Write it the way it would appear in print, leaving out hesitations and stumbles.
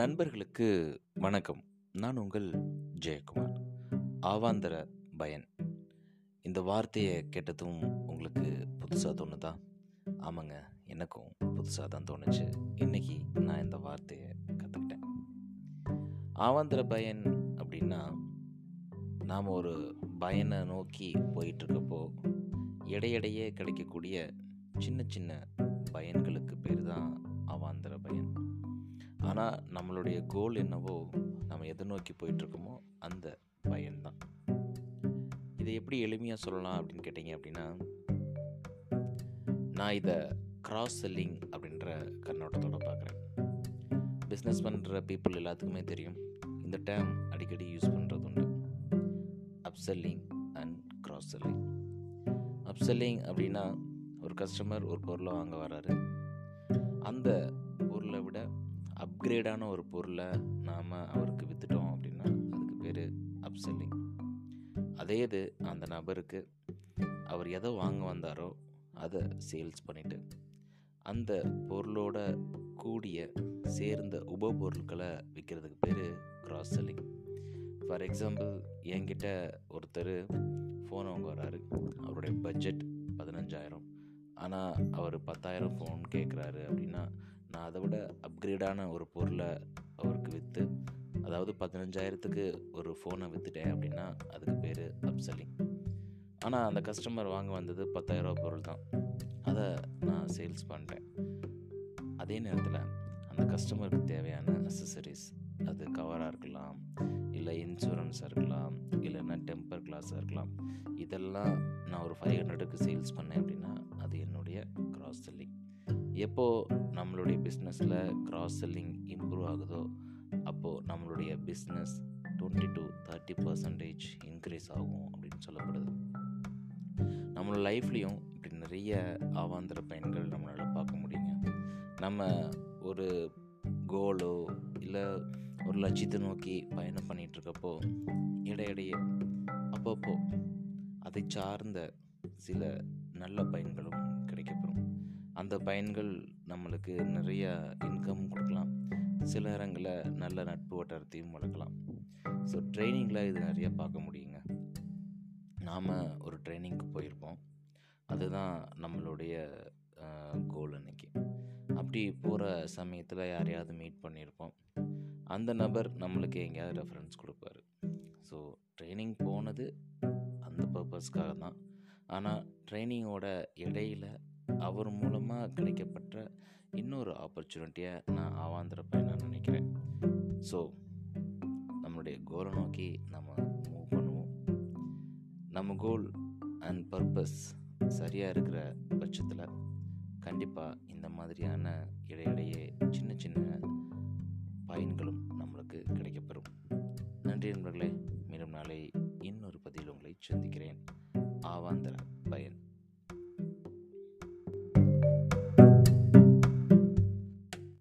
நண்பர்களுக்கு வணக்கம். நான் உங்கள் ஜெயக்குமார். ஆவாந்தர பயன், இந்த வார்த்தையை கேட்டதும் உங்களுக்கு புதுசாக தோணுதா? ஆமாங்க, எனக்கும் புதுசாக தான் தோணுச்சு. இன்றைக்கி நான் இந்த வார்த்தையை கற்றுக்கிட்டேன். ஆவாந்தர பயன் அப்படின்னா, நாம் ஒரு பயனை நோக்கி போயிட்டுருக்கப்போ இடையிடையே கிடைக்கக்கூடிய சின்ன சின்ன பயன்களுக்கு பேர் தான் ஆவாந்தர பயன். ஆனால் நம்மளுடைய கோல் என்னவோ, நம்ம எதை நோக்கி போயிட்டுருக்கோமோ அந்த பயன்தான். இதை எப்படி எளிமையாக சொல்லலாம் அப்படின்னு கேட்டிங்க அப்படின்னா, நான் இதை cross-selling அப்படின்ற கண்ணோட்டத்தோடு பார்க்குறேன். பிஸ்னஸ் பண்ணுற பீப்புள் எல்லாத்துக்குமே தெரியும், இந்த டேர்ம் அடிக்கடி யூஸ் பண்ணுறது உண்டு, upselling அண்ட் cross-selling. upselling அப்படின்னா, ஒரு கஸ்டமர் ஒரு பொருளை வாங்க வராரு, அந்த பொருளை விட அப்கிரேடான ஒரு பொருளை நாம் அவருக்கு விற்றுட்டோம் அப்படின்னா அதுக்கு பேர் அப்செல்லிங். அதே இது அந்த நபருக்கு அவர் எதை வாங்க வந்தாரோ அதை சேல்ஸ் பண்ணிவிட்டு அந்த பொருளோட கூடிய சேர்ந்த உபபொருட்களை விற்கிறதுக்கு பேர் cross-selling. ஃபார் எக்ஸாம்பிள், என்கிட்ட ஒருத்தர் ஃபோன் வாங்க வராரு, அவருடைய பட்ஜெட் 15,000, ஆனால் அவர் 10,000 ஃபோன் கேட்குறாரு அப்படின்னா, நான் அதை விட அப்கிரேடான ஒரு பொருளை அவருக்கு விற்று, அதாவது 15,000க்கு ஒரு ஃபோனை விற்றுட்டேன் அப்படின்னா அதுக்கு பேர் அப்செல்லிங். ஆனால் அந்த கஸ்டமர் வாங்க வந்தது 10,000 பொருள் தான், அதை நான் சேல்ஸ் பண்ணிட்டேன். அதே நேரத்தில் அந்த கஸ்டமருக்கு தேவையான அசசரிஸ், அது கவராக இருக்கலாம், இல்லை இன்சூரன்ஸாக இருக்கலாம், இல்லைன்னா டெம்பர் கிளாஸாக இருக்கலாம், இதெல்லாம் நான் ஒரு 500க்கு சேல்ஸ் பண்ணேன் அப்படின்னா அது என்னுடைய cross-selling. எப்போது நம்மளுடைய பிஸ்னஸில் cross-selling இம்ப்ரூவ் ஆகுதோ, அப்போது நம்மளுடைய பிஸ்னஸ் 20-30% இன்க்ரீஸ் ஆகும் அப்படின்னு சொல்லப்படுது. நம்மளோட லைஃப்லேயும் இப்படி நிறைய ஆவாந்தர பயன்கள் நம்மளால் பார்க்க முடியுங்க. நம்ம ஒரு கோலோ இல்லை ஒரு லட்சியத்தை நோக்கி பயணம் பண்ணிகிட்ருக்கப்போ இடையிடையே அப்பப்போ அதை சார்ந்த சில நல்ல பயன்களும் கிடைக்கப்படும். அந்த பயன்கள் நம்மளுக்கு நிறைய இன்கம் கொடுக்கலாம், சில இடங்களில் நல்ல நட்பு வட்டாரத்தையும் வளர்க்கலாம். ஸோ ட்ரைனிங்கில் இது நிறையா பார்க்க முடியுங்க. நாம் ஒரு ட்ரைனிங்க்கு போயிருப்போம், அதுதான் நம்மளுடைய கோல் அன்றைக்கி. அப்படி போகிற சமயத்தில் யாரையாவது மீட் பண்ணியிருப்போம், அந்த நபர் நம்மளுக்கு எங்கேயாவது ரெஃபரன்ஸ் கொடுப்பாரு. ஸோ ட்ரைனிங் போனது அந்த பர்பஸ்க்காக தான், ஆனால் ட்ரைனிங்கோட இடையில் அவர் மூலமாக கிடைக்கப்பட்ட இன்னொரு ஆப்பர்ச்சுனிட்டியை நான் ஆவாந்திரப்பை நான் நினைக்கிறேன். ஸோ நம்மளுடைய கோலை நோக்கி நம்ம மூவ் பண்ணுவோம். நம்ம கோல் அண்ட் பர்பஸ் சரியாக இருக்கிற பட்சத்தில் கண்டிப்பாக இந்த மாதிரியான இடையிடையே சின்ன சின்ன பயன்களும் நம்மளுக்கு கிடைக்கப்பெறும். நன்றி நண்பர்களே. மீண்டும் நாளை இன்னொரு பதிவில் உங்களை சந்திக்கிறேன். ஆவாந்தர பயன்.